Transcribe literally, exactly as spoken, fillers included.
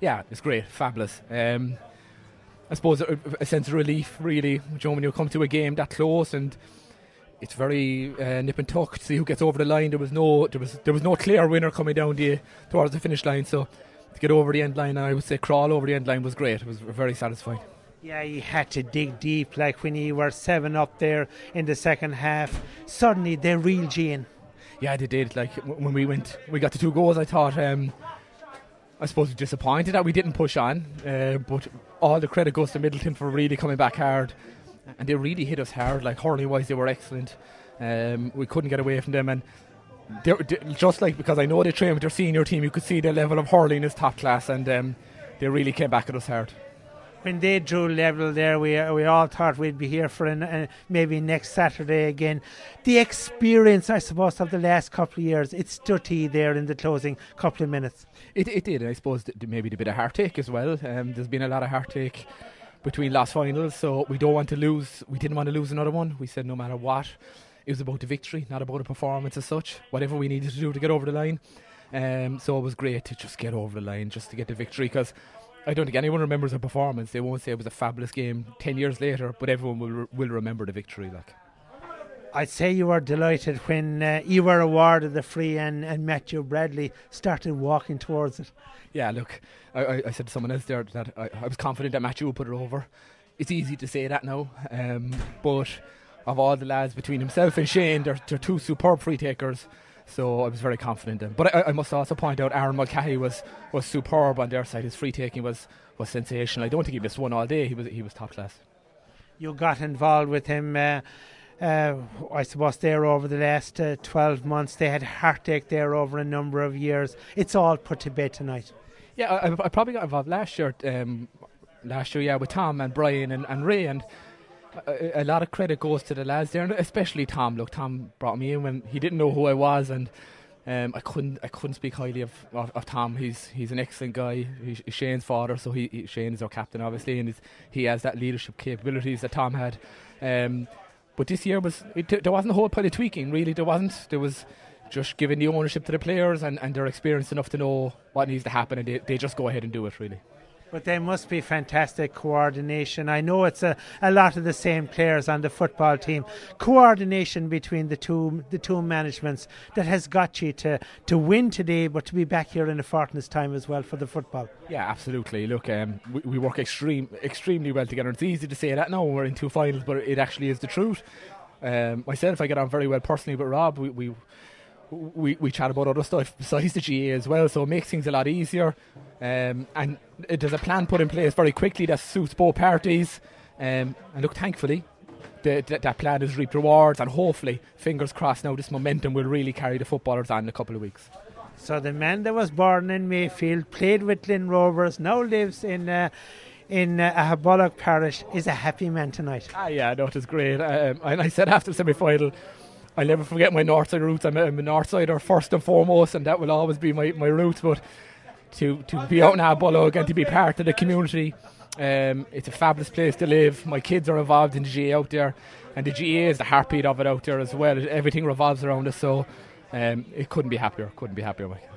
yeah, it's great, fabulous. Um, I suppose a, a sense of relief, really, you know, when you come to a game that close and it's very uh, nip and tuck to see who gets over the line. There was no, there was, there was no clear winner coming down the towards the finish line. So to get over the end line, and I would say crawl over the end line was great. It was very satisfying. Yeah, he had to dig deep. Like when he were seven up there in the second half, suddenly they reeled you in. Yeah, they did. Like when we went, we got the two goals. I thought, um, I suppose, we were disappointed that we didn't push on. Uh, but all the credit goes to Midleton for really coming back hard, and they really hit us hard. Like hurling wise, they were excellent. Um, we couldn't get away from them, and they're, they're just like because I know they train with their senior team, you could see their level of hurling is top class, and um, they really came back at us hard. When they drew level there, we we all thought we'd be here for an, uh, maybe next Saturday again. The experience, I suppose, of the last couple of years, it stood to you there in the closing couple of minutes. It it did, I suppose, maybe a bit of heartache as well. Um, there's been a lot of heartache between last finals, so we don't want to lose. We didn't want to lose another one. We said no matter what, it was about the victory, not about a performance as such. Whatever we needed to do to get over the line. Um, so it was great to just get over the line, just to get the victory, because I don't think anyone remembers a performance. They won't say it was a fabulous game ten years later, but everyone will re- will remember the victory. Like, I'd say you were delighted when uh, you were awarded the free and, and Matthew Bradley started walking towards it. Yeah, look, I, I, I said to someone else there that I, I was confident that Matthew would put it over. It's easy to say that now, um, but of all the lads between himself and Shane, they're, they're two superb free takers. So I was very confident in. But I, I must also point out Aaron Mulcahy was, was superb on their side. His free taking was, was sensational. I don't think he missed one all day. He was he was top class. You got involved with him, uh, uh, I suppose, there over the last uh, twelve months. They had heartache there over a number of years. It's all put to bed tonight. Yeah, I, I probably got involved last year. Um, last year, yeah, with Tom and Brian and, and Ray and. A, a lot of credit goes to the lads there, and especially Tom. Look, Tom brought me in when he didn't know who I was, and um, I couldn't I couldn't speak highly of, of, of Tom. He's he's an excellent guy. He's Shane's father, so he, he Shane is our captain, obviously, and he's, he has that leadership capabilities that Tom had. Um, but this year was it, there wasn't a whole pile of tweaking, really. There wasn't. There was just giving the ownership to the players, and, and they're experienced enough to know what needs to happen, and they, they just go ahead and do it, really. But there must be fantastic coordination. I know it's a, a lot of the same players on the football team. Coordination between the two the two managements that has got you to, to win today, but to be back here in a fortnight's time as well for the football. Yeah, absolutely. Look, um, we, we work extreme, extremely well together. It's easy to say that now when we're in two finals, but it actually is the truth. Um, myself, I get on very well personally, but Rob, we... we We we chat about other stuff besides the G A A as well, so it makes things a lot easier. Um, and it, there's a plan put in place very quickly that suits both parties. Um, and look, thankfully, the, the, that plan has reaped rewards, and hopefully, fingers crossed now, this momentum will really carry the footballers on in a couple of weeks. So the man that was born in Mayfield, played with Lynn Rovers, now lives in... Uh, in uh, Aghabullogue parish, is a happy man tonight. Ah, yeah, no, it was great. Um, and I said after the semi-final, I'll never forget my Northside roots. I'm a, I'm a Northsider first and foremost, and that will always be my, my roots. But to, to be out in Aghabullogue and to be part of the community, um, it's a fabulous place to live. My kids are involved in the G A A out there, and the G A A is the heartbeat of it out there as well. Everything revolves around us, so um, it couldn't be happier. Couldn't be happier, Mike.